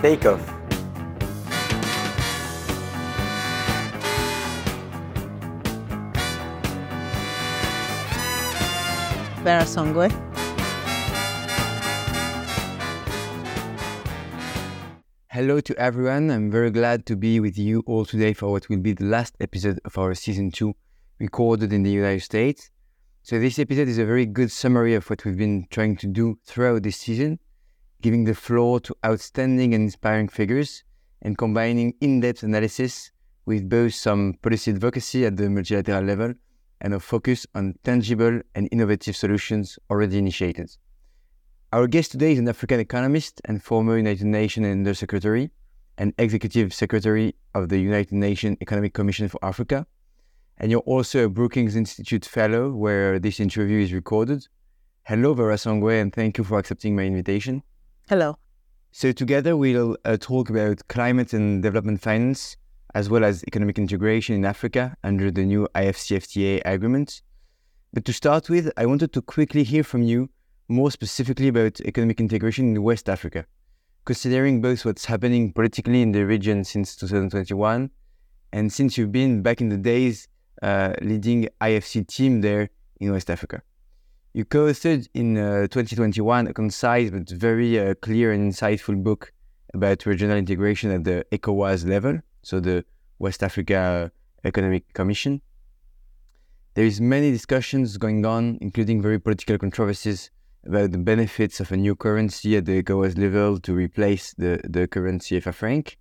Take off. Vera Songwe. Hello to everyone. I'm very glad to be with you all today for what will be the last episode of our Season 2 recorded in the United States. So this episode is a very good summary of what we've been trying to do throughout this season, giving the floor to outstanding and inspiring figures and combining in-depth analysis with both some policy advocacy at the multilateral level and a focus on tangible and innovative solutions already initiated. Our guest today is an African economist and former United Nations Undersecretary and Executive Secretary of the United Nations Economic Commission for Africa. And you're also a Brookings Institute Fellow where this interview is recorded. Hello, Vera Songwe, and thank you for accepting my invitation. Hello. So together we'll talk about climate and development finance, as well as economic integration in Africa under the new AfCFTA agreement. But to start with, I wanted to quickly hear from you more specifically about economic integration in West Africa, considering both what's happening politically in the region since 2021, and since you've been back in the days leading IFC team there in West Africa. You co-authored in 2021 a concise but very clear and insightful book about regional integration at the ECOWAS level, so the West Africa Economic Commission. There is many discussions going on, including very political controversies about the benefits of a new currency at the ECOWAS level to replace the current CFA franc.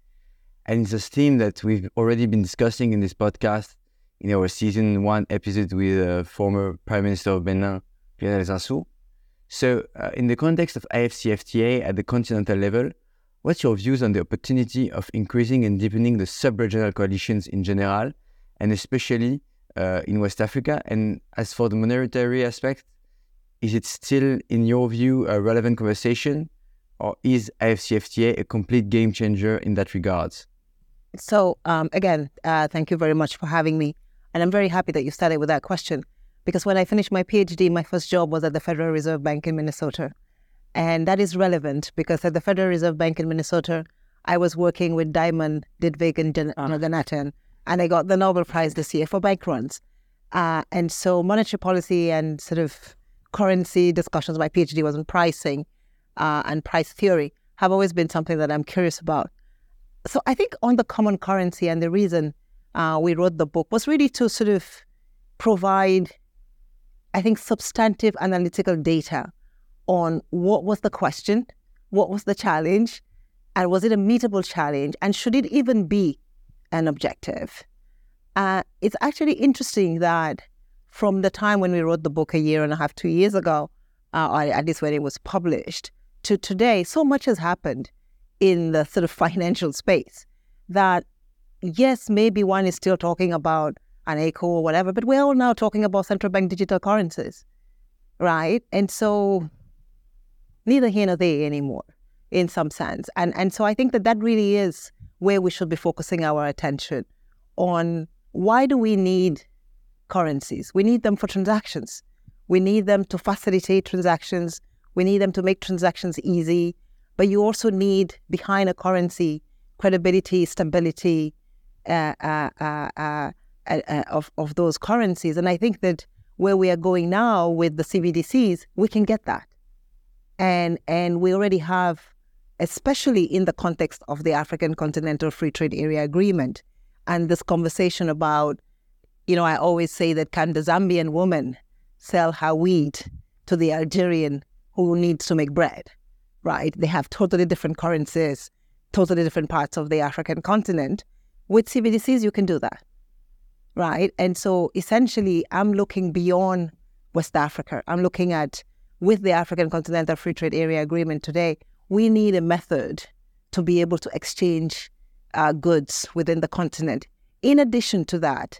And it's a theme that we've already been discussing in this podcast in our Season 1 episode with former Prime Minister of Benin, Pierre Nelsansou. So, in the context of AfCFTA at the continental level, what's your views on the opportunity of increasing and deepening the sub-regional coalitions in general, and especially in West Africa? And as for the monetary aspect, is it still, in your view, a relevant conversation, or is AfCFTA a complete game changer in that regard? So, again, thank you very much for having me. And I'm very happy that you started with that question, because when I finished my PhD, my first job was at the Federal Reserve Bank in Minnesota. And that is relevant because at the Federal Reserve Bank in Minnesota, I was working with Diamond, Didvig, and Naganathan, and I got the Nobel Prize this year for bank runs. And so monetary policy and sort of currency discussions, my PhD was on pricing and price theory, have always been something that I'm curious about. So I think on the common currency, and the reason we wrote the book was really to sort of provide, I think, substantive analytical data on what was the question, what was the challenge, and was it a meetable challenge, and should it even be an objective? It's actually interesting that from the time when we wrote the book a year and a half, 2 years ago, or at least when it was published, to today, so much has happened in the sort of financial space that, yes, maybe one is still talking about an ACO or whatever, but we're all now talking about central bank digital currencies, right? And so neither here nor there anymore, in some sense. And so I think that really is where we should be focusing our attention on: why do we need currencies? We need them for transactions. We need them to facilitate transactions. We need them to make transactions easy. But you also need, behind a currency, credibility, stability of those currencies. And I think that where we are going now with the CBDCs, we can get that. And we already have, especially in the context of the African Continental Free Trade Area Agreement, and this conversation about, you know, I always say that, can the Zambian woman sell her wheat to the Algerian who needs to make bread, right? They have totally different currencies, totally different parts of the African continent. With CBDCs, you can do that, right? And so essentially, I'm looking beyond West Africa. I'm looking at, with the African Continental Free Trade Area Agreement today, we need a method to be able to exchange goods within the continent. In addition to that,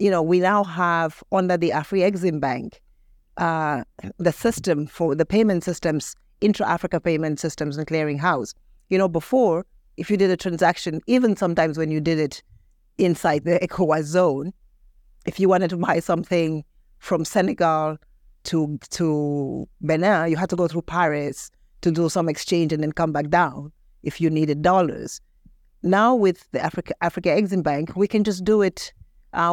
you know, we now have under the Afrexim Bank, the system for the payment systems, intra-Africa payment systems and clearinghouse. You know, before, if you did a transaction, even sometimes when you did it inside the ECOWAS zone, if you wanted to buy something from Senegal to Benin, you had to go through Paris to do some exchange and then come back down. if you needed dollars. Now with the Afrexim Bank, we can just do it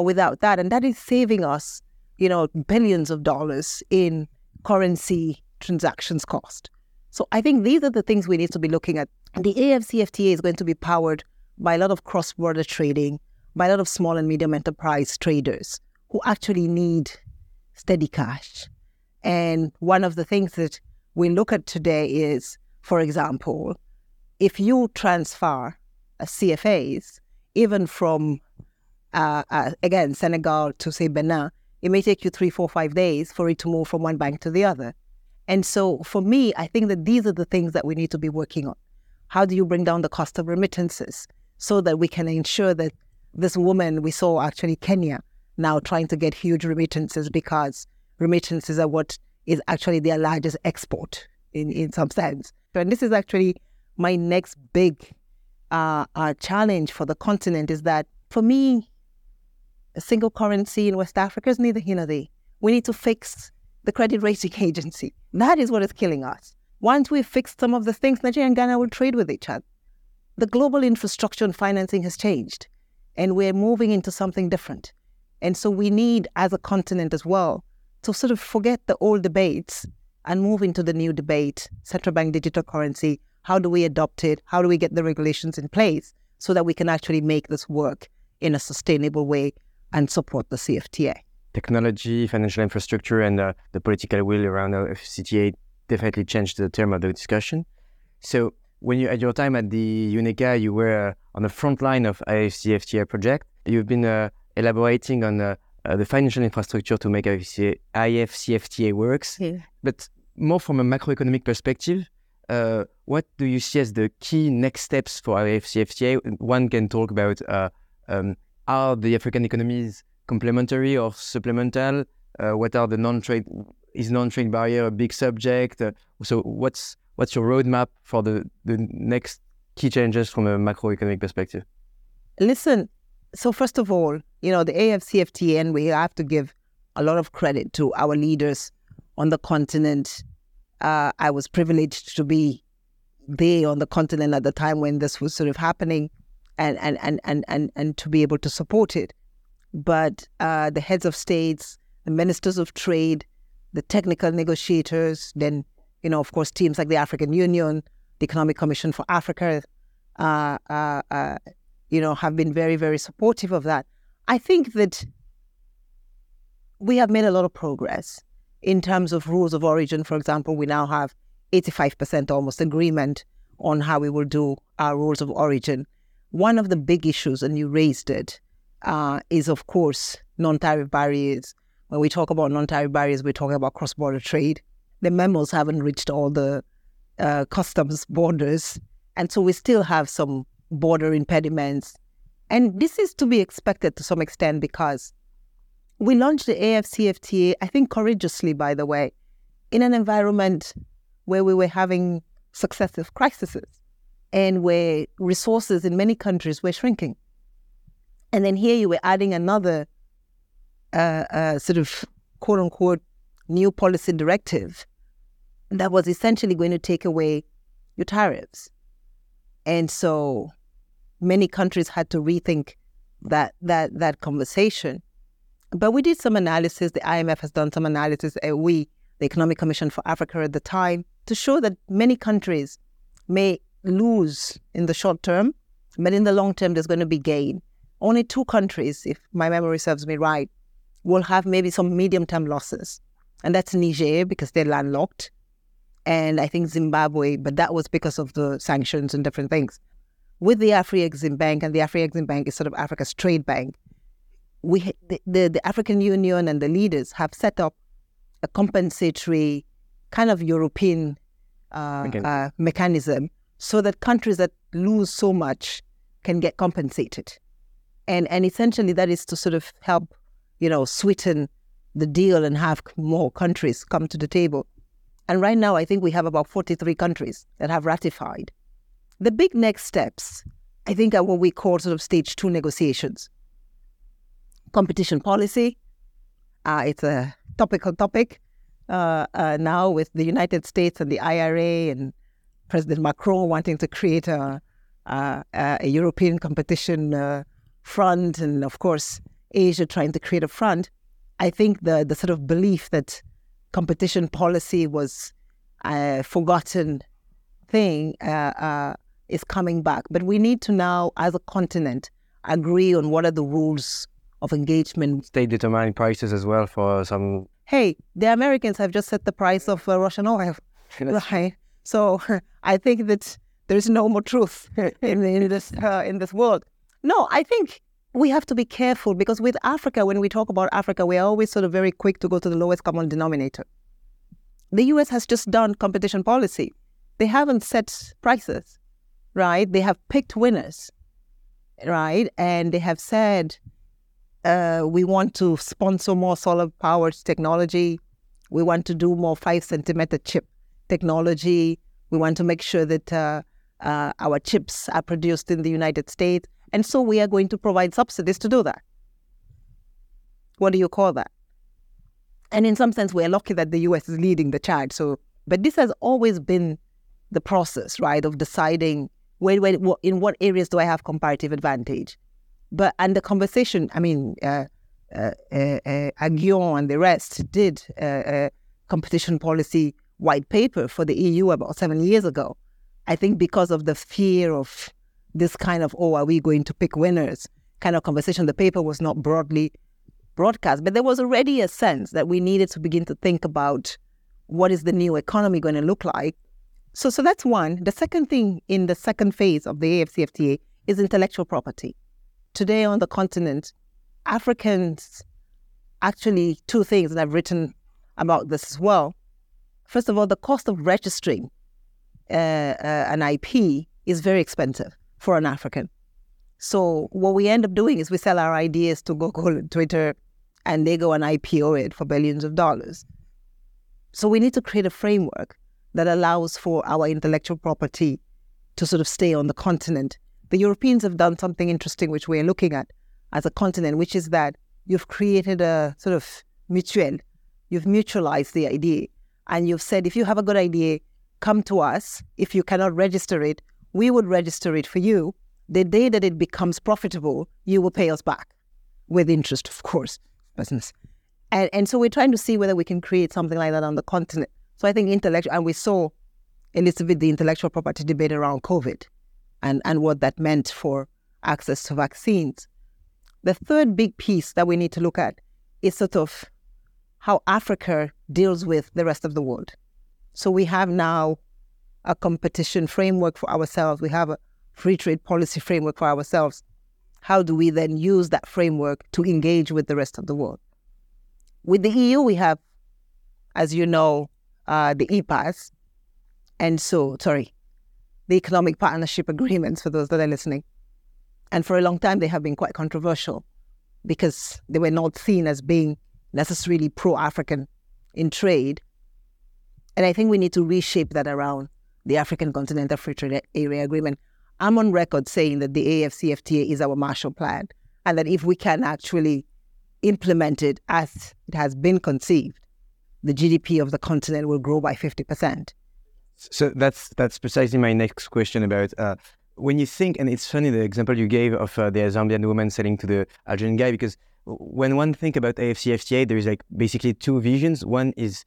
without that. And that is saving us, you know, billions of dollars in currency transactions cost. So I think these are the things we need to be looking at. The AfCFTA is going to be powered by a lot of cross-border trading, by a lot of small and medium enterprise traders who actually need steady cash. And one of the things that we look at today is, for example, if you transfer CFAs, even from, again, Senegal to, say, Benin, it may take you 3, 4, 5 days for it to move from one bank to the other. And so for me, I think that these are the things that we need to be working on. How do you bring down the cost of remittances so that we can ensure that this woman we saw actually Kenya now trying to get huge remittances because remittances are what is actually their largest export in some sense. And this is actually my next big challenge for the continent is that, for me, a single currency in West Africa is neither here nor there. We need to fix the credit rating agency. That is what is killing us. Once we fix some of the things, Nigeria and Ghana will trade with each other. The global infrastructure and financing has changed, and we're moving into something different. And so we need, as a continent as well, to sort of forget the old debates and move into the new debate, central bank digital currency. How do we adopt it? How do we get the regulations in place so that we can actually make this work in a sustainable way and support the CFTA? Technology, financial infrastructure, and the political will around AfCFTA definitely changed the term of the discussion. So when you, at your time at the UNECA, you were on the front line of AfCFTA project. You've been elaborating on the financial infrastructure to make AfCFTA works, yeah. But more from a macroeconomic perspective, what do you see as the key next steps for AfCFTA? One can talk about are the African economies complementary or supplemental? What are the non-trade? Is non-trade barrier a big subject? So what's your roadmap for the next key changes from a macroeconomic perspective? Listen, so first of all, you know, the AfCFTA, and we have to give a lot of credit to our leaders on the continent. I was privileged to be there on the continent at the time when this was sort of happening and to be able to support it. But the heads of states, the ministers of trade, the technical negotiators, then, you know, of course, teams like the African Union, the Economic Commission for Africa, you know, have been very, very supportive of that. I think that we have made a lot of progress. In terms of rules of origin, for example, we now have 85% almost agreement on how we will do our rules of origin. One of the big issues, and you raised it, is, of course, non-tariff barriers. When we talk about non-tariff barriers, we're talking about cross-border trade. The memos haven't reached all the customs borders, and so we still have some border impediments. And this is to be expected to some extent because we launched the AfCFTA, I think courageously, by the way, in an environment where we were having successive crises and where resources in many countries were shrinking. And then here you were adding another sort of, quote unquote, new policy directive that was essentially going to take away your tariffs. And so many countries had to rethink that conversation. But we did some analysis, the IMF has done some analysis, and we, the Economic Commission for Africa at the time, to show that many countries may lose in the short term, but in the long term there's going to be gain. Only 2 countries, if my memory serves me right, will have maybe some medium-term losses. And that's Niger, because they're landlocked, and I think Zimbabwe, but that was because of the sanctions and different things. With the Afrexim Bank, and the Afrexim Bank is sort of Africa's trade bank, the African Union and the leaders have set up a compensatory kind of European mechanism so that countries that lose so much can get compensated. And essentially that is to sort of help, you know, sweeten the deal and have more countries come to the table. And right now I think we have about 43 countries that have ratified. The big next steps, I think, are what we call sort of stage 2 negotiations. Competition policy, it's a topical topic now with the United States and the IRA and President Macron wanting to create a European competition front, and of course Asia trying to create a front, I think the sort of belief that competition policy was a forgotten thing is coming back. But we need to now, as a continent, agree on what are the rules of engagement. They determine prices as well for some... Hey, the Americans have just set the price of Russian oil, right? So I think that there is no more truth in this world. No, I think we have to be careful, because with Africa, when we talk about Africa, we are always sort of very quick to go to the lowest common denominator. The US has just done competition policy. They haven't set prices, right? They have picked winners, right? And they have said, we want to sponsor more solar power technology. We want to do more 5-centimeter chip technology. We want to make sure that our chips are produced in the United States. And so we are going to provide subsidies to do that. What do you call that? And in some sense, we are lucky that the US is leading the charge. So, but this has always been the process, right, of deciding in what areas do I have comparative advantage. But and the conversation, I mean, Aguillon and the rest did a competition policy white paper for the EU about 7 years ago. I think because of the fear of this kind of, oh, are we going to pick winners kind of conversation, the paper was not broadly broadcast. But there was already a sense that we needed to begin to think about what is the new economy going to look like. So that's one. The second thing in the second phase of the AfCFTA is intellectual property. Today on the continent, Africans, actually two things, and I've written about this as well. First of all, the cost of registering an IP is very expensive for an African. So what we end up doing is we sell our ideas to Google and Twitter, and they go and IPO it for billions of dollars. So we need to create a framework that allows for our intellectual property to sort of stay on the continent. The Europeans have done something interesting, which we're looking at as a continent, which is that you've created a sort of mutuel. You've mutualized the idea. And you've said, if you have a good idea, come to us. If you cannot register it, we would register it for you. The day that it becomes profitable, you will pay us back with interest, of course, business. And so we're trying to see whether we can create something like that on the continent. So I think and we saw a little bit the intellectual property debate around COVID. And what that meant for access to vaccines. The third big piece that we need to look at is sort of how Africa deals with the rest of the world. So we have now a competition framework for ourselves. We have a free trade policy framework for ourselves. How do we then use that framework to engage with the rest of the world? With the EU, we have, as you know, the EPAs. And so, the economic partnership agreements, for those that are listening. And for a long time, they have been quite controversial because they were not seen as being necessarily pro-African in trade. And I think we need to reshape that around the African Continental Free Trade Area Agreement. I'm on record saying that the AfCFTA is our Marshall Plan, and that if we can actually implement it as it has been conceived, the GDP of the continent will grow by 50%. So that's precisely my next question about when you think, and it's funny the example you gave of the Zambian woman selling to the Algerian guy, because when one think about AfCFTA, there is like basically two visions. One is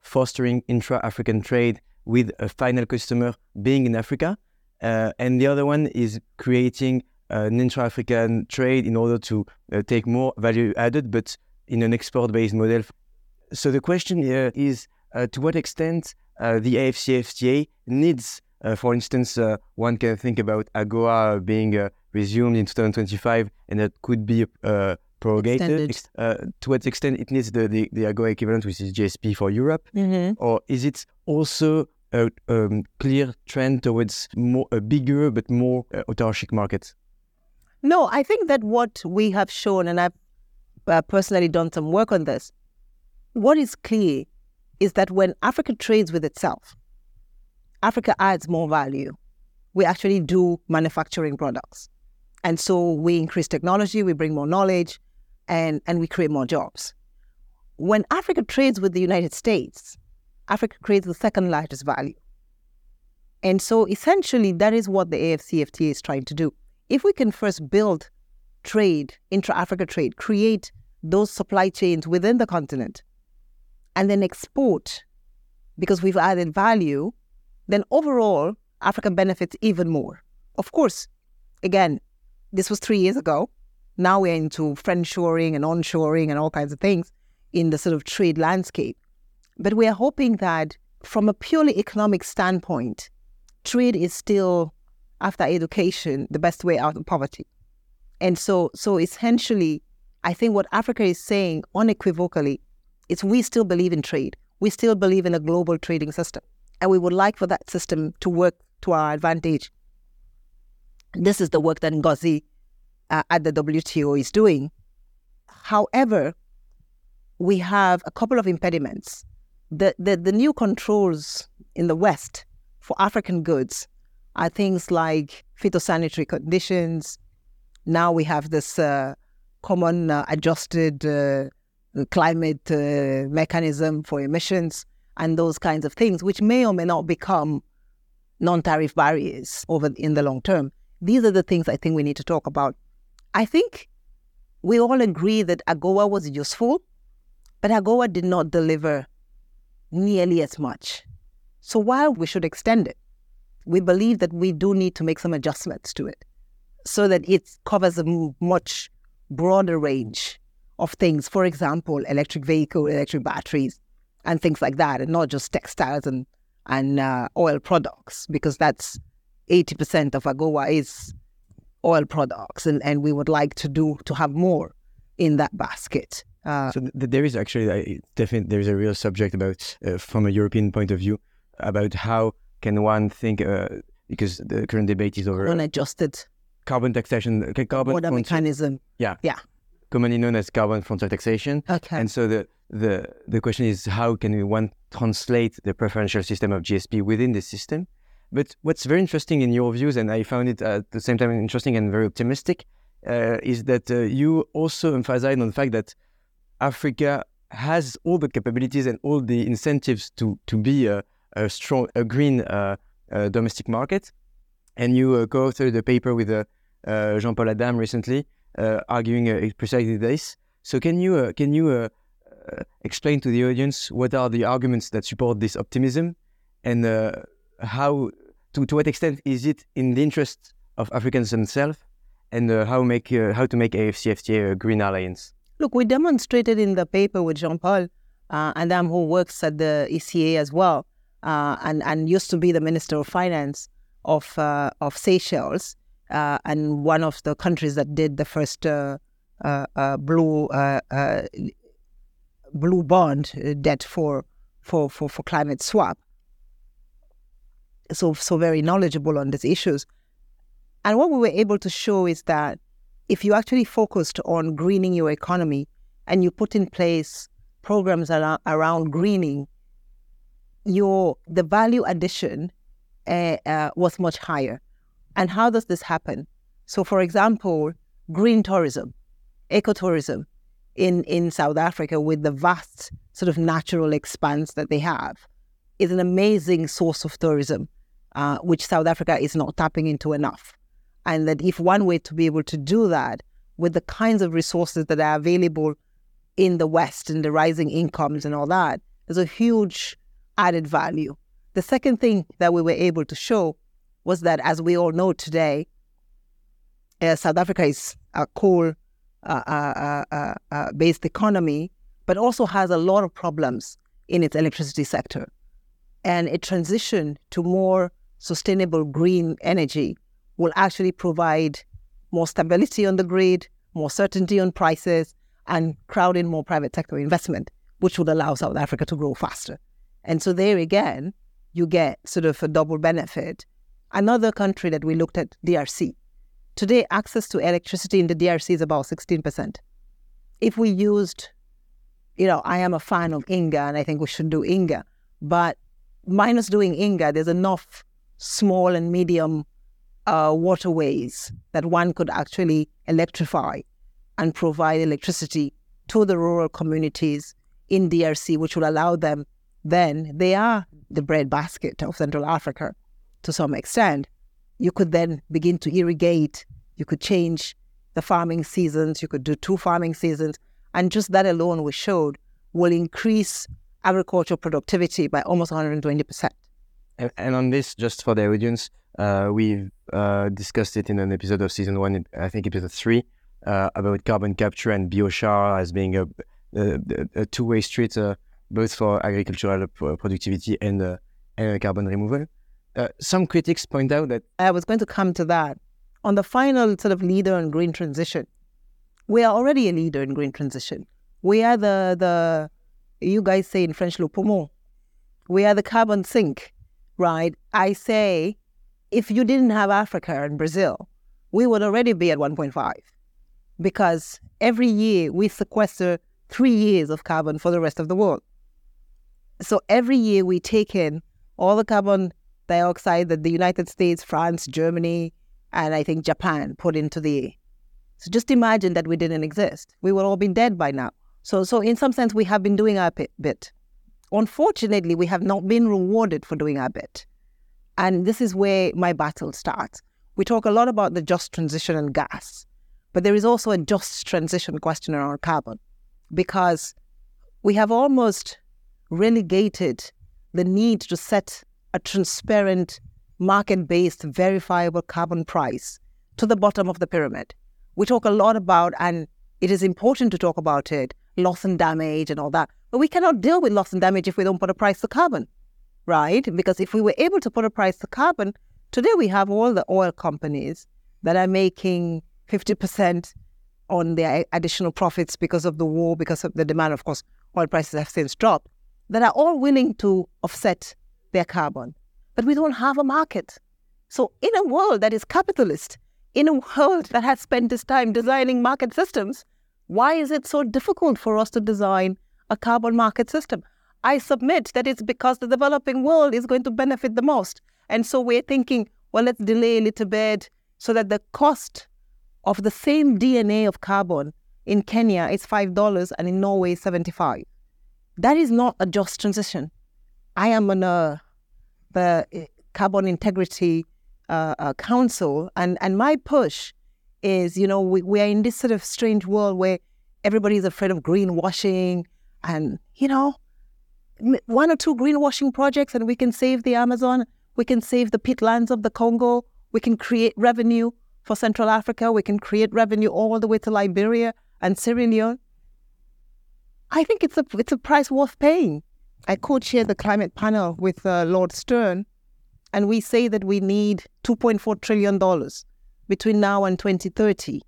fostering intra-African trade with a final customer being in Africa, and the other one is creating an intra-African trade in order to take more value added, but in an export-based model. So the question here is to what extent the AfCFTA needs, for instance, one can think about AGOA being resumed in 2025, and that could be prorogated. To what extent it needs the AGOA equivalent, which is GSP for Europe, or is it also a clear trend towards a bigger but more autarkic market? No, I think that what we have shown, and I've personally done some work on this, what is clear is that when Africa trades with itself, Africa adds more value. We actually do manufacturing products. And so we increase technology, we bring more knowledge, and we create more jobs. When Africa trades with the United States, Africa creates the second largest value. And so essentially, that is what the AfCFTA is trying to do. If we can first build trade, intra-Africa trade, create those supply chains within the continent, and then export, because we've added value, then overall, Africa benefits even more. Of course, again, this was 3 years ago. Now we're into friendshoring and onshoring and all kinds of things in the sort of trade landscape. But we are hoping that from a purely economic standpoint, trade is still, after education, the best way out of poverty. And so essentially, I think what Africa is saying unequivocally is we still believe in trade. We still believe in a global trading system. And we would like for that system to work to our advantage. This is the work that Ngozi at the WTO is doing. However, we have a couple of impediments. The new controls in the West for African goods are things like phytosanitary conditions. Now we have this common adjusted climate mechanism for emissions and those kinds of things, which may or may not become non-tariff barriers over in the long term. These are the things I think we need to talk about. I think we all agree that AGOA was useful, but AGOA did not deliver nearly as much. So while we should extend it, we believe that we do need to make some adjustments to it so that it covers a much broader range of things, for example, electric vehicles, electric batteries, and things like that, and not just textiles and oil products, because that's 80% of AGOA is oil products, and we would like to have more in that basket. There is actually definitely there is a real subject about from a European point of view about how can one think because the current debate is over unadjusted carbon taxation, border mechanism. Yeah, commonly known as carbon frontier taxation. Okay, and so the question is how can one translate the preferential system of GSP within the system? But what's very interesting in your views, and I found it at the same time interesting and very optimistic, is that you also emphasized on the fact that Africa has all the capabilities and all the incentives to be a strong, a green domestic market. And you co-authored a paper with Jean-Paul Adam recently, arguing precisely this. So can you explain to the audience what are the arguments that support this optimism, and how to what extent is it in the interest of Africans themselves, and how to make AfCFTA a green alliance? Look, we demonstrated in the paper with Jean-Paul Adam, who works at the ECA as well, and used to be the Minister of Finance of Seychelles, and one of the countries that did the first blue bond debt for climate swap. So very knowledgeable on these issues. And what we were able to show is that if you actually focused on greening your economy and you put in place programs around greening, the value addition was much higher. And how does this happen? So, for example, green tourism, ecotourism in South Africa, with the vast sort of natural expanse that they have, is an amazing source of tourism, which South Africa is not tapping into enough. And that if one way to be able to do that with the kinds of resources that are available in the West and the rising incomes and all that, there's a huge added value. The second thing that we were able to show was that, as we all know today, South Africa is a coal-based economy, but also has a lot of problems in its electricity sector. And a transition to more sustainable green energy will actually provide more stability on the grid, more certainty on prices, and crowd in more private sector investment, which would allow South Africa to grow faster. And so there again, you get sort of a double benefit. Another country that we looked at, DRC. Today, access to electricity in the DRC is about 16%. If we used, I am a fan of Inga, and I think we should do Inga, but minus doing Inga, there's enough small and medium waterways that one could actually electrify and provide electricity to the rural communities in DRC, which will allow them, then they are the breadbasket of Central Africa, to some extent, you could then begin to irrigate, you could change the farming seasons, you could do 2 farming seasons, and just that alone, we showed, will increase agricultural productivity by almost 120%. And on this, just for the audience, we've discussed it in an episode of season 1, I think episode 3, about carbon capture and biochar as being a two-way street, both for agricultural productivity and carbon removal. Some critics point out that... I was going to come to that. On the final sort of leader in green transition, we are already a leader in green transition. We are the you guys say in French, le poumon. We are the carbon sink, right? I say, if you didn't have Africa and Brazil, we would already be at 1.5, because every year we sequester 3 years of carbon for the rest of the world. So every year we take in all the carbon dioxide that the United States, France, Germany, and I think Japan put into the air. So just imagine that we didn't exist. We would all be dead by now. So in some sense, we have been doing our bit. Unfortunately, we have not been rewarded for doing our bit. And this is where my battle starts. We talk a lot about the just transition and gas, but there is also a just transition question around carbon, because we have almost relegated the need to set a transparent, market-based, verifiable carbon price to the bottom of the pyramid. We talk a lot about, and it is important to talk about it, loss and damage and all that. But we cannot deal with loss and damage if we don't put a price to carbon, right? Because if we were able to put a price to carbon, today we have all the oil companies that are making 50% on their additional profits because of the war, because of the demand. Of course, oil prices have since dropped, that are all willing to offset their carbon. But we don't have a market. So in a world that is capitalist, in a world that has spent its time designing market systems, why is it so difficult for us to design a carbon market system? I submit that it's because the developing world is going to benefit the most. And so we're thinking, well, let's delay a little bit so that the cost of the same DNA of carbon in Kenya is $5 and in Norway, $75. That is not a just transition. I am on the Carbon Integrity Council, and my push is, you know, we are in this sort of strange world where everybody's afraid of greenwashing, and, you know, 1 or 2 greenwashing projects and we can save the Amazon, we can save the peatlands of the Congo, we can create revenue for Central Africa, we can create revenue all the way to Liberia and Sierra Leone. I think it's a price worth paying. I co-chair the climate panel with Lord Stern, and we say that we need $2.4 trillion between now and 2030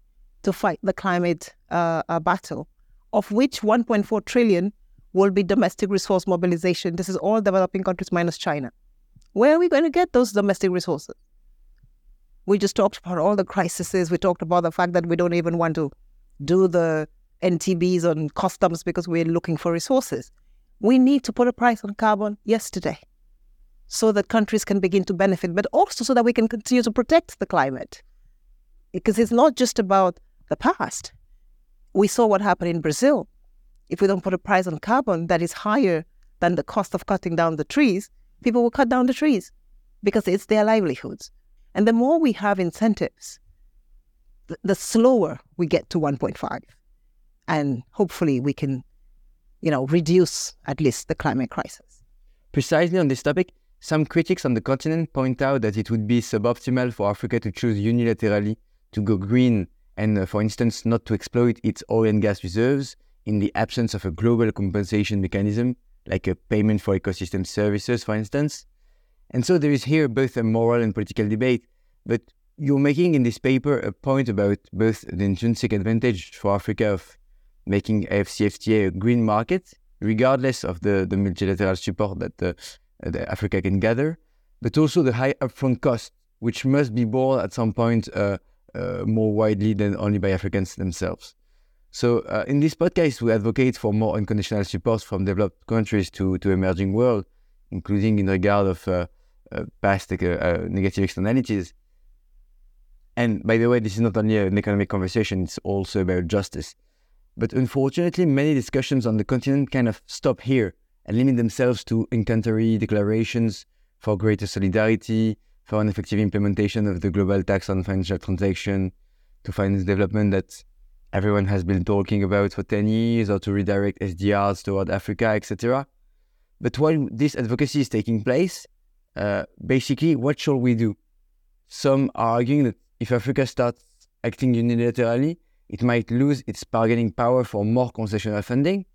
to fight the climate battle, of which $1.4 trillion will be domestic resource mobilization. This is all developing countries minus China. Where are we going to get those domestic resources? We just talked about all the crises. We talked about the fact that we don't even want to do the NTBs on customs because we're looking for resources. We need to put a price on carbon yesterday so that countries can begin to benefit, but also so that we can continue to protect the climate. Because it's not just about the past. We saw what happened in Brazil. If we don't put a price on carbon that is higher than the cost of cutting down the trees, people will cut down the trees because it's their livelihoods. And the more we have incentives, the slower we get to 1.5. And hopefully we can, you know, reduce at least the climate crisis. Precisely on this topic, some critics on the continent point out that it would be suboptimal for Africa to choose unilaterally to go green and, for instance, not to exploit its oil and gas reserves in the absence of a global compensation mechanism, like a payment for ecosystem services, for instance. And so there is here both a moral and political debate, but you're making in this paper a point about both the intrinsic advantage for Africa of making AfCFTA a green market, regardless of the multilateral support that the Africa can gather, but also the high upfront cost, which must be borne at some point more widely than only by Africans themselves. So in this podcast, we advocate for more unconditional support from developed countries to emerging world, including in regard of past negative externalities. And by the way, this is not only an economic conversation, it's also about justice. But unfortunately, many discussions on the continent kind of stop here and limit themselves to incantatory declarations for greater solidarity, for an effective implementation of the global tax on financial transactions to finance development that everyone has been talking about for 10 years, or to redirect SDRs toward Africa, etc. But while this advocacy is taking place, basically, what shall we do? Some are arguing that if Africa starts acting unilaterally, it might lose its bargaining power for more concessional funding.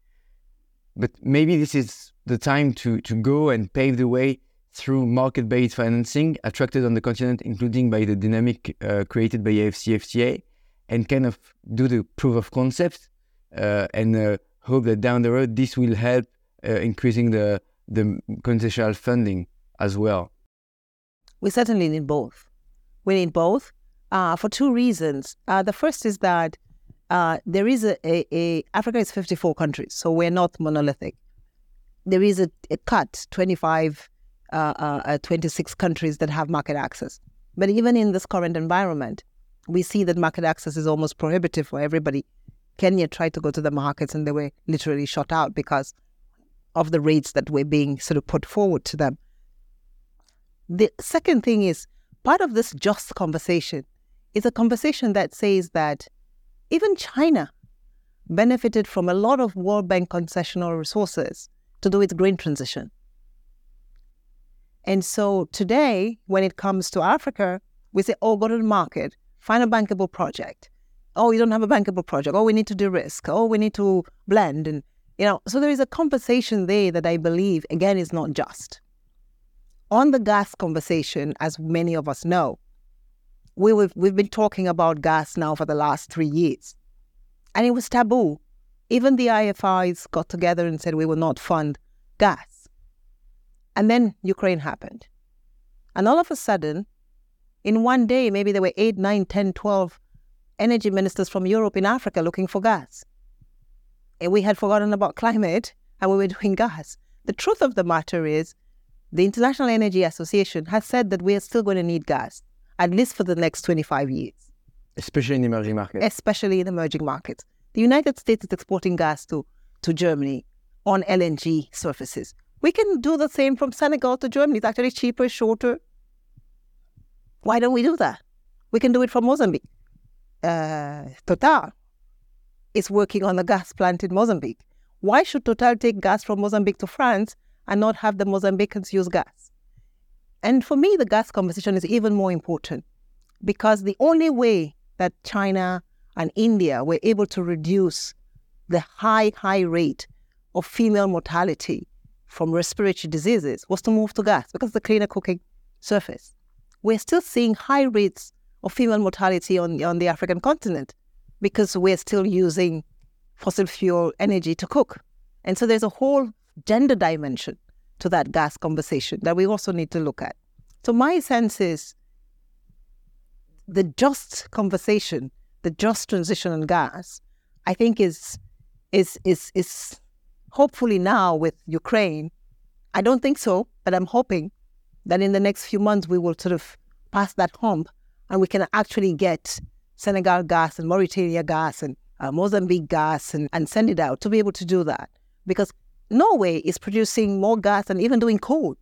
But maybe this is the time to go and pave the way through market-based financing attracted on the continent, including by the dynamic created by AfCFTA, and kind of do the proof of concept and hope that down the road this will help increasing the concessional funding as well. We certainly need both. We need both for two reasons. The first is that there is Africa is 54 countries, so we're not monolithic. There is a cut, 26 countries that have market access. But even in this current environment, we see that market access is almost prohibitive for everybody. Kenya tried to go to the markets and they were literally shut out because of the rates that were being sort of put forward to them. The second thing is, part of this just conversation is a conversation that says that even China benefited from a lot of World Bank concessional resources to do its green transition. And so today, when it comes to Africa, we say, oh, go to the market, find a bankable project. Oh, you don't have a bankable project. Oh, we need to de-risk. Oh, we need to blend. And, you know, so there is a conversation there that I believe, again, is not just. On the gas conversation, as many of us know, we've been talking about gas now for the last 3 years. And it was taboo. Even the IFIs got together and said, we will not fund gas. And then Ukraine happened. And all of a sudden, in one day, maybe there were 8, 9, 10, 12 energy ministers from Europe in Africa looking for gas. And we had forgotten about climate and we were doing gas. The truth of the matter is the International Energy Association has said that we are still going to need gas, at least for the next 25 years. Especially in emerging markets. Especially in emerging markets. The United States is exporting gas to Germany on LNG surfaces. We can do the same from Senegal to Germany. It's actually cheaper, shorter. Why don't we do that? We can do it from Mozambique. Total is working on a gas plant in Mozambique. Why should Total take gas from Mozambique to France and not have the Mozambicans use gas? And for me, the gas conversation is even more important because the only way that China and India were able to reduce the high rate of female mortality from respiratory diseases was to move to gas because it's a cleaner cooking surface. We're still seeing high rates of female mortality on the African continent because we're still using fossil fuel energy to cook. And so there's a whole gender dimension to that gas conversation that we also need to look at. So my sense is the just conversation, the just transition on gas, I think is hopefully now with Ukraine. I don't think so, but I'm hoping that in the next few months we will sort of pass that hump and we can actually get Senegal gas and Mauritania gas and Mozambique gas and send it out to be able to do that. Because Norway is producing more gas and even doing coal.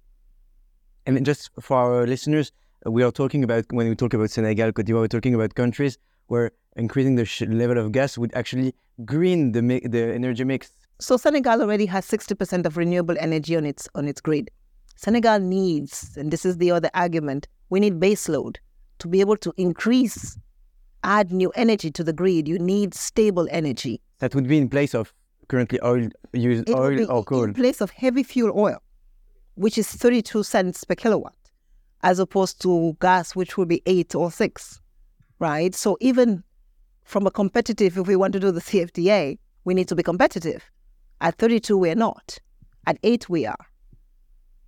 And just for our listeners, we are talking about, when we talk about Senegal, Cote d'Ivoire, we're talking about countries where increasing the level of gas would actually green the energy mix. So Senegal already has 60% of renewable energy on its grid. Senegal needs, and this is the other argument, we need baseload. To be able to increase, add new energy to the grid, you need stable energy. That would be in place of currently oil or coal. In place of heavy fuel oil, which is 32 cents per kilowatt, as opposed to gas, which would be 8 or 6, right? So even from a competitive, if we want to do the CFTA, we need to be competitive. At 32, we're not. At 8, we are.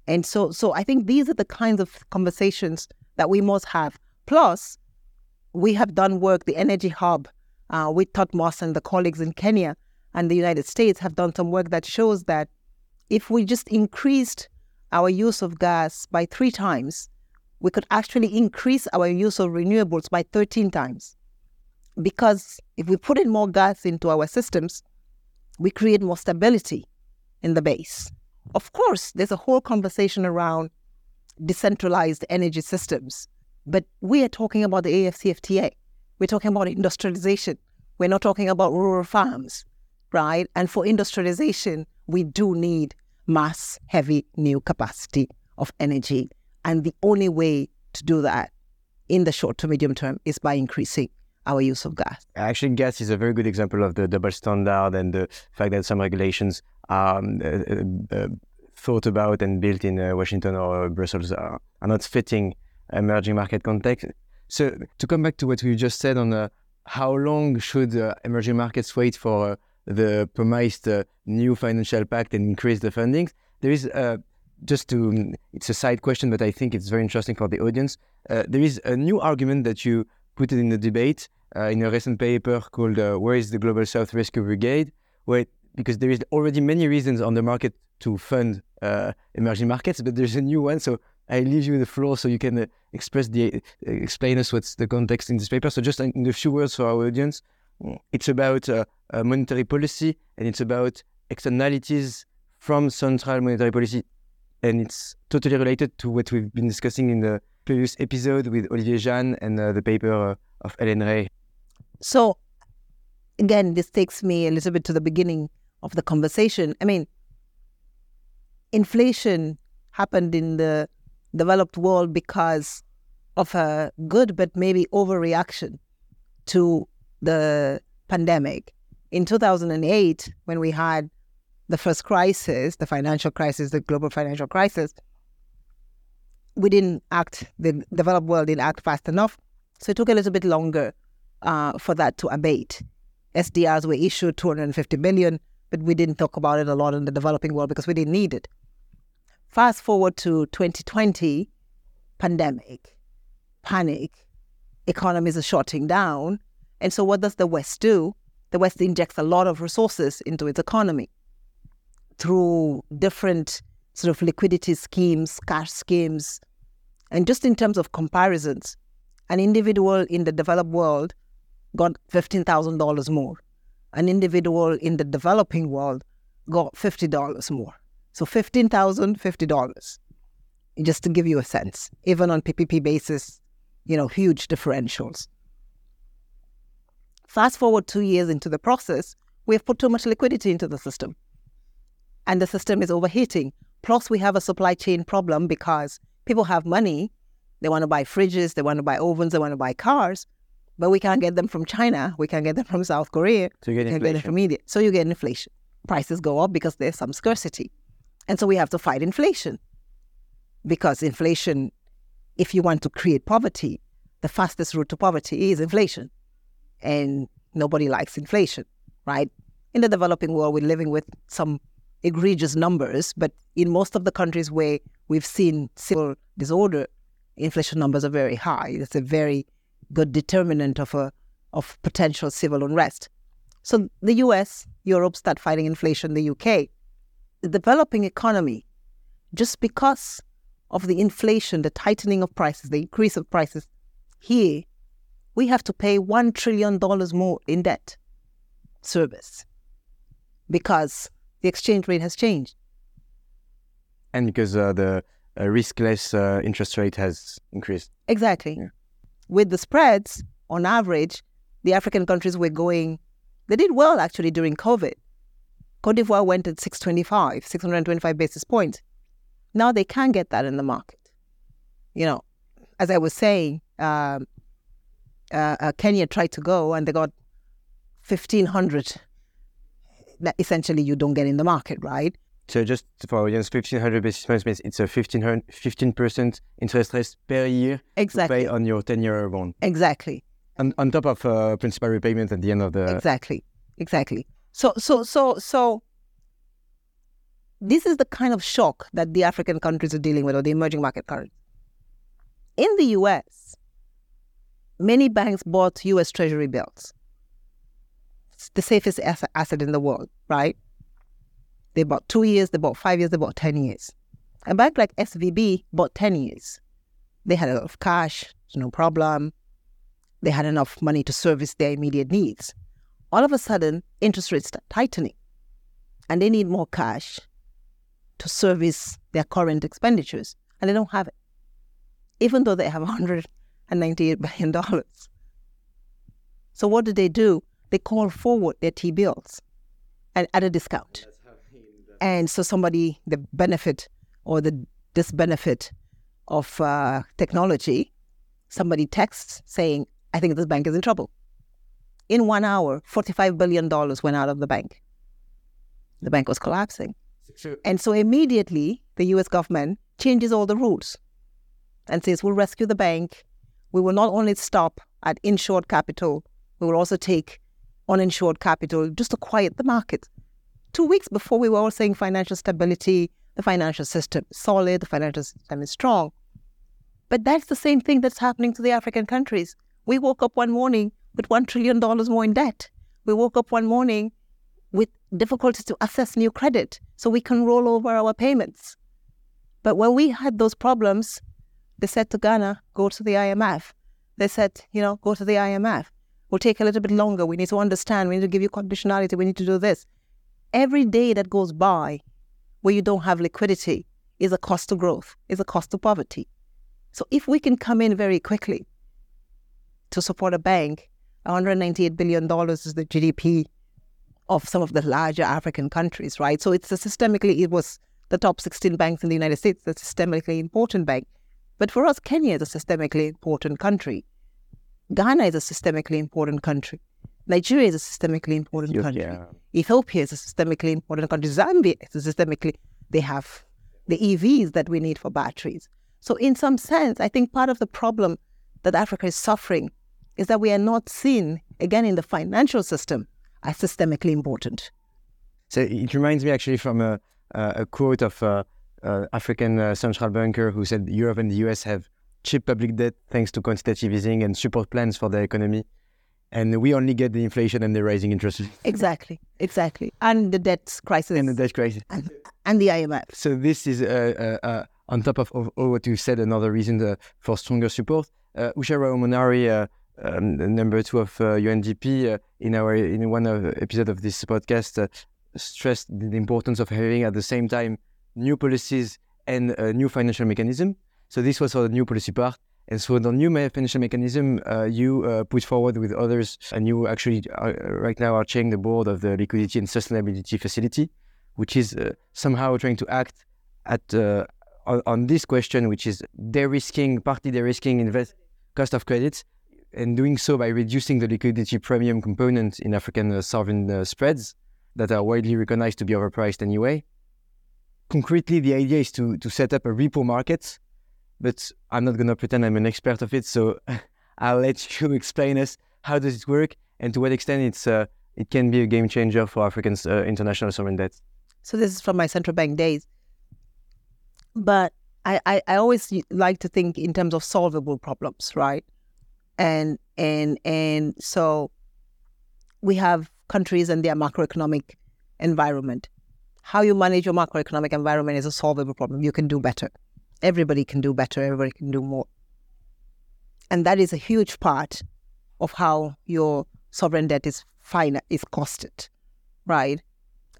And so I think these are the kinds of conversations that we must have. Plus, we have done work, the Energy Hub, with Todd Moss and the colleagues in Kenya, and the United States have done some work that shows that if we just increased our use of gas by 3 times, we could actually increase our use of renewables by 13 times. Because if we put in more gas into our systems, we create more stability in the base. Of course, there's a whole conversation around decentralized energy systems. But we are talking about the AfCFTA. We're talking about industrialization. We're not talking about rural farms, right? And for industrialization, we do need mass, heavy, new capacity of energy. And the only way to do that in the short to medium term is by increasing our use of gas. Actually, gas is a very good example of the double standard and the fact that some regulations are thought about and built in Washington or Brussels are not fitting emerging market context. So to come back to what you just said on how long should emerging markets wait for the promised new financial pact and increase the funding, there is it's a side question, but I think it's very interesting for the audience. There is a new argument that you put it in the debate in a recent paper called Where is the Global South Rescue Brigade? Because there is already many reasons on the market to fund emerging markets, but there's a new one. So I leave you the floor so you can explain us what's the context in this paper. So just in a few words for our audience, it's about monetary policy, and it's about externalities from central monetary policy. And it's totally related to what we've been discussing in the previous episode with Olivier Jeanne and the paper of Ellen Ray. So again, this takes me a little bit to the beginning of the conversation. I mean, inflation happened in the developed world because of a good but maybe overreaction to the pandemic. In 2008, when we had the first crisis, the financial crisis, the global financial crisis, we didn't act, the developed world didn't act fast enough. So it took a little bit longer for that to abate. SDRs were issued, $250 billion, but we didn't talk about it a lot in the developing world because we didn't need it. Fast forward to 2020, pandemic, panic, economies are shutting down. And so what does the West do? The West injects a lot of resources into its economy through different sort of liquidity schemes, cash schemes. And just in terms of comparisons, an individual in the developed world got $15,000 more. An individual in the developing world got $50 more. So $15,000, $50, just to give you a sense. Even on PPP basis, you know, huge differentials. Fast forward 2 years into the process, we have put too much liquidity into the system. And the system is overheating. Plus, we have a supply chain problem because people have money. They want to buy fridges, they want to buy ovens, they want to buy cars, but we can't get them from China. We can't get them from South Korea. So you can't get them from India. So you get inflation. Prices go up because there's some scarcity. And so we have to fight inflation. Because inflation, if you want to create poverty, the fastest route to poverty is inflation. And nobody likes inflation, right? In the developing world, we're living with some egregious numbers, but in most of the countries where we've seen civil disorder, inflation numbers are very high. It's a very good determinant of potential civil unrest. So the US, Europe start fighting inflation, the UK. The developing economy, just because of the inflation, the tightening of prices, the increase of prices, here we have to pay $1 trillion more in debt service because the exchange rate has changed. And because the riskless interest rate has increased. Exactly. Yeah. With the spreads, on average, the African countries were going, they did well actually during COVID. Cote d'Ivoire went at 625 basis points. Now they can't get that in the market. You know, as I was saying, Kenya tried to go and they got 1,500. That essentially you don't get in the market, right? So just for audience, 1,500 basis points means it's a 15% interest rate per year. Exactly. To pay on your 10-year bond. Exactly. And on top of principal repayment at the end of the... Exactly. So this is the kind of shock that the African countries are dealing with, or the emerging market countries. In the US, many banks bought US Treasury bills. It's the safest asset in the world, right? They bought 2 years, they bought 5 years, they bought 10 years. A bank like SVB bought 10 years. They had a lot of cash, no problem. They had enough money to service their immediate needs. All of a sudden, interest rates start tightening and they need more cash to service their current expenditures and they don't have it. even though they have $198 billion. So what do? They call forward their T-bills and at a discount. And so somebody, the benefit or the disbenefit of technology, somebody texts saying, I think this bank is in trouble. In 1 hour, $45 billion went out of the bank. The bank was collapsing. Sure. And so immediately, the U.S. government changes all the rules and says, we'll rescue the bank. We will not only stop at insured capital, we will also take uninsured capital just to quiet the market. 2 weeks before, we were all saying financial stability, the financial system is solid, the financial system is strong. But that's the same thing that's happening to the African countries. We woke up one morning with $1 trillion more in debt. We woke up one morning with difficulties to access new credit so we can roll over our payments. But when we had those problems, they said to Ghana, go to the IMF. They said, go to the IMF. We'll take a little bit longer. We need to understand. We need to give you conditionality. We need to do this. Every day that goes by where you don't have liquidity is a cost to growth, is a cost to poverty. So if we can come in very quickly to support a bank, $198 billion is the GDP of some of the larger African countries, right? So it was the top 16 banks in the United States, the systemically important bank. But for us, Kenya is a systemically important country. Ghana is a systemically important country. Nigeria is a systemically important country. Ethiopia is a systemically important country. Zambia is a systemically, they have the EVs that we need for batteries. So in some sense, I think part of the problem that Africa is suffering is that we are not seen, again, in the financial system as systemically important. So it reminds me actually from a quote of African central banker who said Europe and the US have cheap public debt thanks to quantitative easing and support plans for their economy. And we only get the inflation and the rising interest rates. Exactly. And the debt crisis. And the IMF. So this is, on top of all what you said, another reason for stronger support. Ushara Omonari, number two of UNDP, in one episode of this podcast, stressed the importance of having at the same time new policies and a new financial mechanism. So this was for the new policy part. And so the new financial mechanism you put forward with others, and you actually right now are chairing the board of the Liquidity and Sustainability Facility, which is somehow trying to act at on this question, which is partly de-risking cost of credit, and doing so by reducing the liquidity premium component in African sovereign spreads that are widely recognized to be overpriced anyway. Concretely, the idea is to set up a repo market, but I'm not going to pretend I'm an expert of it, so I'll let you explain us how does it work and to what extent it can be a game changer for Africans' international sovereign debt. So this is from my central bank days. But I always like to think in terms of solvable problems, right? And so we have countries and their macroeconomic environment. How you manage your macroeconomic environment is a solvable problem. You can do better. Everybody can do better. Everybody can do more. And that is a huge part of how your sovereign debt is costed, right?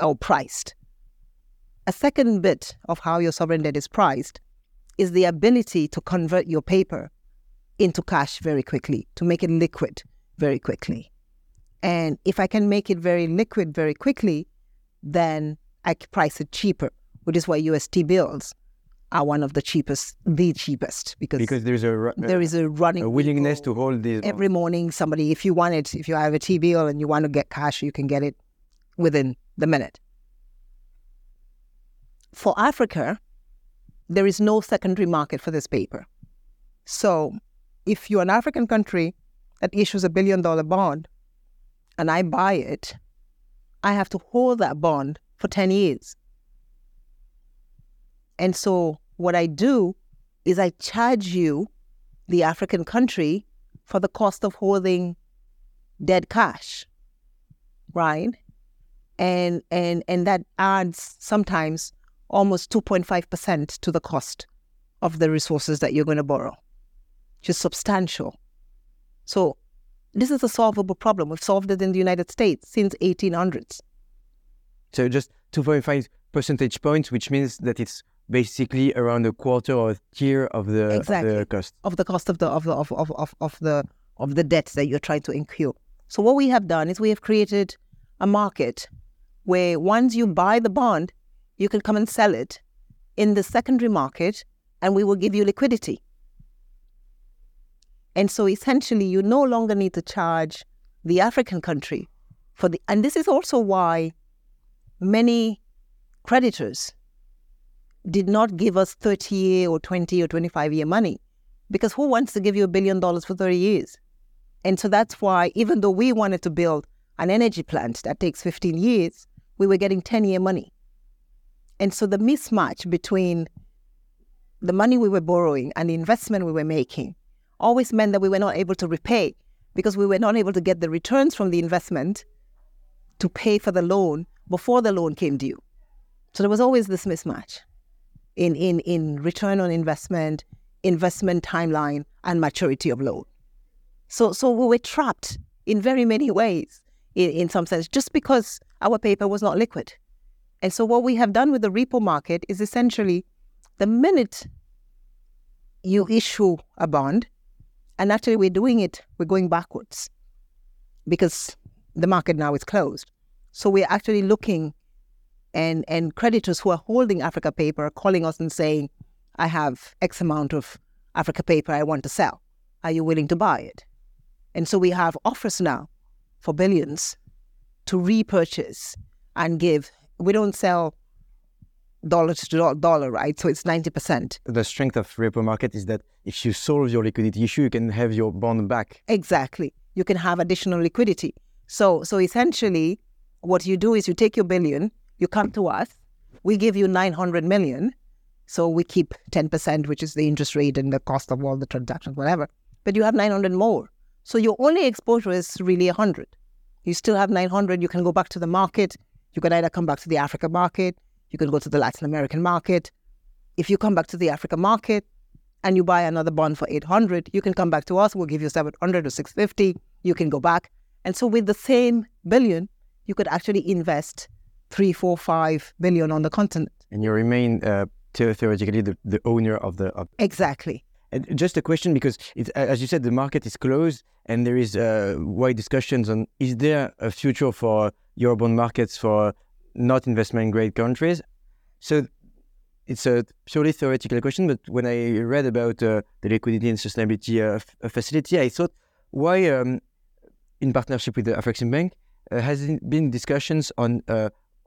Or priced. A second bit of how your sovereign debt is priced is the ability to convert your paper into cash very quickly, to make it liquid very quickly. And if I can make it very liquid very quickly, then I can price it cheaper, which is why US T-bills are one of the cheapest. Because there is a willingness to hold this. Every morning, somebody, if you have a T-bill and you want to get cash, you can get it within the minute. For Africa, there is no secondary market for this paper. So if you're an African country that issues a $1 billion bond and I buy it, I have to hold that bond for 10 years. And so what I do is I charge you, the African country, for the cost of holding dead cash, right? And that adds sometimes almost 2.5% to the cost of the resources that you're going to borrow, which is substantial. So this is a solvable problem. We've solved it in the United States since 1800s. So just 2.5 percentage points, which means that it's basically around a quarter or a tier of the, exactly, of the cost. Of the cost of the debt that you're trying to incur. So what we have done is we have created a market where once you buy the bond, you can come and sell it in the secondary market and we will give you liquidity. And so essentially you no longer need to charge the African country for the, and this is also why many creditors did not give us 30-year or 20 or 25-year money, because who wants to give you $1 billion for 30 years? And so that's why, even though we wanted to build an energy plant that takes 15 years, we were getting 10-year money. And so the mismatch between the money we were borrowing and the investment we were making always meant that we were not able to repay, because we were not able to get the returns from the investment to pay for the loan before the loan came due. So there was always this mismatch in return on investment, investment timeline, and maturity of loan. So we were trapped in very many ways, in some sense, just because our paper was not liquid. And so what we have done with the repo market is essentially the minute you issue a bond, and actually we're doing it, we're going backwards because the market now is closed. So we're actually looking, and creditors who are holding Africa paper are calling us and saying, I have X amount of Africa paper I want to sell. Are you willing to buy it? And so we have offers now for billions to repurchase and give. We don't sell dollar to dollar, right? So it's 90%. The strength of repo market is that if you solve your liquidity issue, you can have your bond back. Exactly. You can have additional liquidity. So essentially, what you do is you take your billion, you come to us, we give you 900 million. So we keep 10%, which is the interest rate and the cost of all the transactions, whatever. But you have 900 more. So your only exposure is really 100. You still have 900. You can go back to the market. You can either come back to the Africa market. You can go to the Latin American market. If you come back to the Africa market and you buy another bond for 800, you can come back to us. We'll give you 700 or 650. You can go back. And so with the same billion, you could actually invest 3, 4, 5 billion on the continent. And you remain theoretically the owner of the... Exactly. And just a question, because it, as you said, the market is closed and there is wide discussions on, is there a future for Eurobond markets for not investment-grade countries? So it's a purely theoretical question, but when I read about the liquidity and sustainability facility, I thought, why, in partnership with the Afrexim Bank, has there been discussions on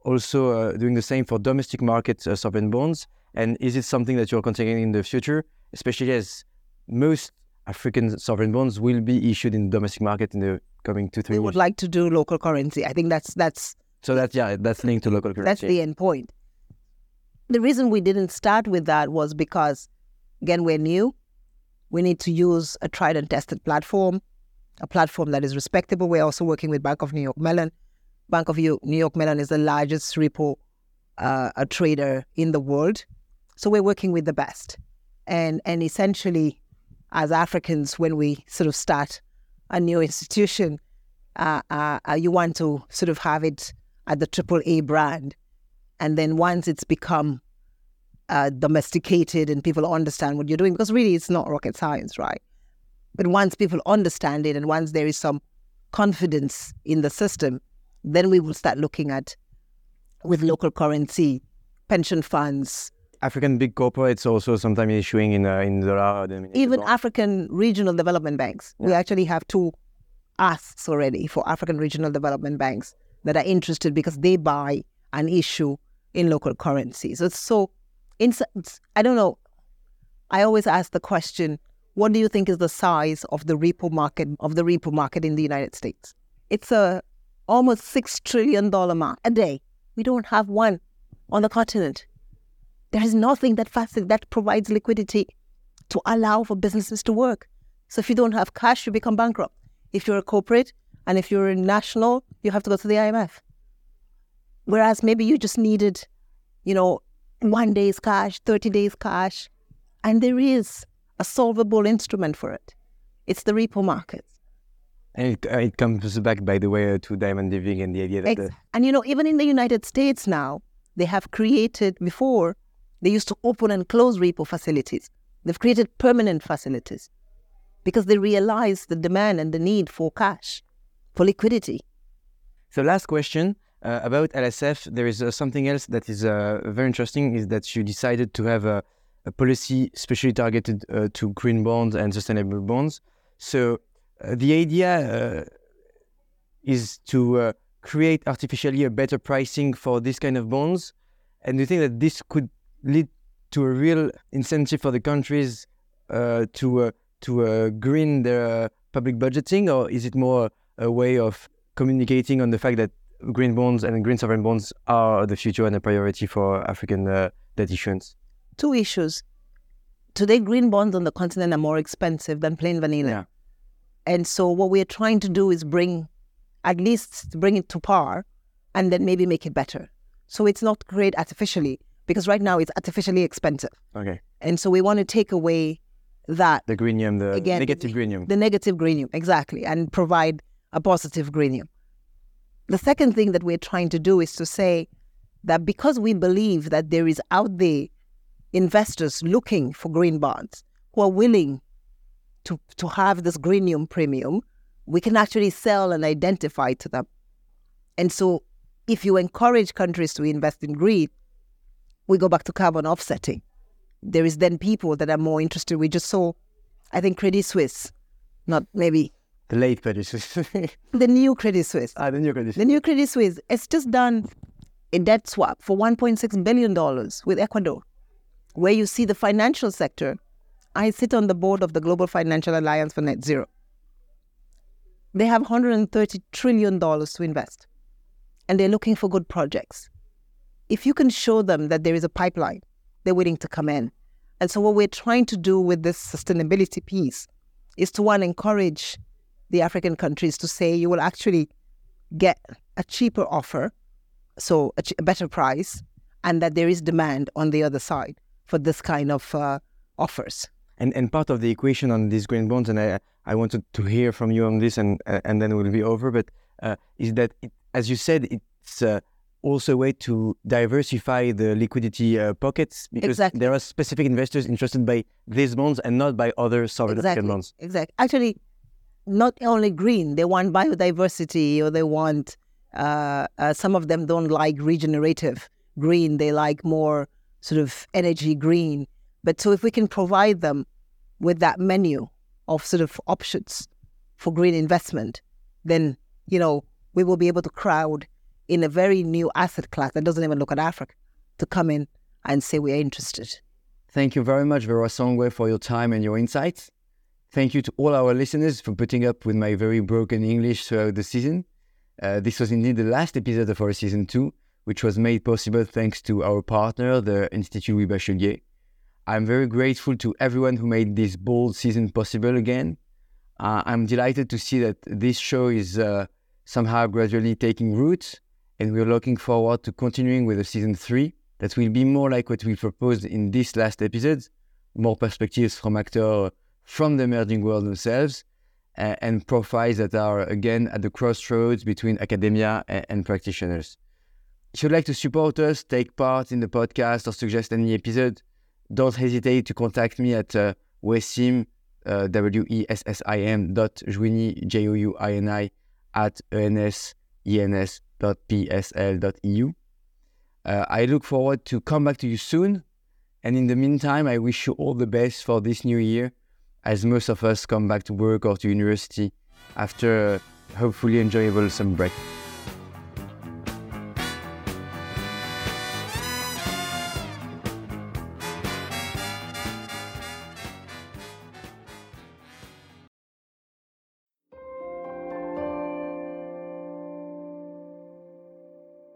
also doing the same for domestic market sovereign bonds? And is it something that you're considering in the future, especially as most African sovereign bonds will be issued in the domestic market in the coming 2-3 years? We would like to do local currency. I think that's linked to local currency. That's the end point. The reason we didn't start with that was because, again, we're new. We need to use a tried and tested platform, a platform that is respectable. We're also working with Bank of New York Mellon. Bank of New York Mellon is the largest repo trader in the world. So we're working with the best. And essentially, as Africans, when we sort of start a new institution, you want to sort of have it at the AAA brand. And then once it's become domesticated and people understand what you're doing, because really it's not rocket science, right? But once people understand it and once there is some confidence in the system, then we will start looking at, with local currency, pension funds. African big corporates also sometimes issuing in dollar. Even African regional development banks. Yeah. We actually have 2 asks already for African regional development banks that are interested because they buy and issue in local currency. So I don't know. I always ask the question, what do you think is the size of the repo market in the United States? It's a almost $6 trillion mark a day. We don't have one on the continent. There is nothing that provides liquidity to allow for businesses to work. So if you don't have cash, you become bankrupt. If you're a corporate and if you're a national, you have to go to the IMF. Whereas maybe you just needed, 1 day's cash, 30 days cash, and there is a solvable instrument for it. It's the repo market. And it comes back, by the way, to Diamond, Didvig and the idea that... And even in the United States now, they have created, before, They used to open and close repo facilities. They've created permanent facilities because they realize the demand and the need for cash, for liquidity. So last question about LSF. There is something else that is very interesting, is that you decided to have a policy specially targeted to green bonds and sustainable bonds. So the idea is to create artificially a better pricing for this kind of bonds. And do you think that this could lead to a real incentive for the countries to green their public budgeting? Or is it more a way of communicating on the fact that green bonds and green sovereign bonds are the future and a priority for African debt issuance? Two issues. Today, green bonds on the continent are more expensive than plain vanilla. Yeah. And so what we're trying to do is at least bring it to par and then maybe make it better. So it's not created artificially, because right now it's artificially expensive. Okay. And so we want to take away that. The greenium, negative greenium. The negative greenium, exactly, and provide a positive greenium. The second thing that we're trying to do is to say that because we believe that there is out there investors looking for green bonds who are willing to have this greenium premium, we can actually sell and identify to them. And so if you encourage countries to invest in green, we go back to carbon offsetting. There is then people that are more interested. We just saw, I think, Credit Suisse, not maybe... The late Credit Suisse. The new Credit Suisse. Ah, the new Credit Suisse. The new Credit Suisse has just done a debt swap for $1.6 billion with Ecuador, where you see the financial sector. I sit on the board of the Global Financial Alliance for Net Zero. They have $130 trillion to invest, and they're looking for good projects. If you can show them that there is a pipeline, they're willing to come in. And so what we're trying to do with this sustainability piece is to, one, encourage the African countries to say you will actually get a cheaper offer, so a better price, and that there is demand on the other side for this kind of offers. And part of the equation on these green bonds, and I wanted to hear from you on this, and then we'll be over, but is that, as you said, it's... also a way to diversify the liquidity pockets, because exactly. There are specific investors interested by these bonds and not by other sovereign African bonds. Exactly. Actually, not only green, they want biodiversity, or they want, some of them don't like regenerative green, they like more sort of energy green. But so if we can provide them with that menu of sort of options for green investment, then, you know, we will be able to crowd in a very new asset class that doesn't even look at Africa, to come in and say we are interested. Thank you very much, Vera Songwe, for your time and your insights. Thank you to all our listeners for putting up with my very broken English throughout the season. This was indeed the last episode of our Season 2, which was made possible thanks to our partner, the Institut Louis Bachelier. I'm very grateful to everyone who made this bold season possible again. I'm delighted to see that this show is somehow gradually taking root, and we're looking forward to continuing with the Season 3 that will be more like what we proposed in this last episode, more perspectives from actors from the emerging world themselves, and profiles that are, again, at the crossroads between academia and practitioners. If you'd like to support us, take part in the podcast, or suggest any episode, don't hesitate to contact me at wessim@ens.psl.eu. I look forward to come back to you soon, and in the meantime I wish you all the best for this new year, as most of us come back to work or to university after a hopefully enjoyable summer break.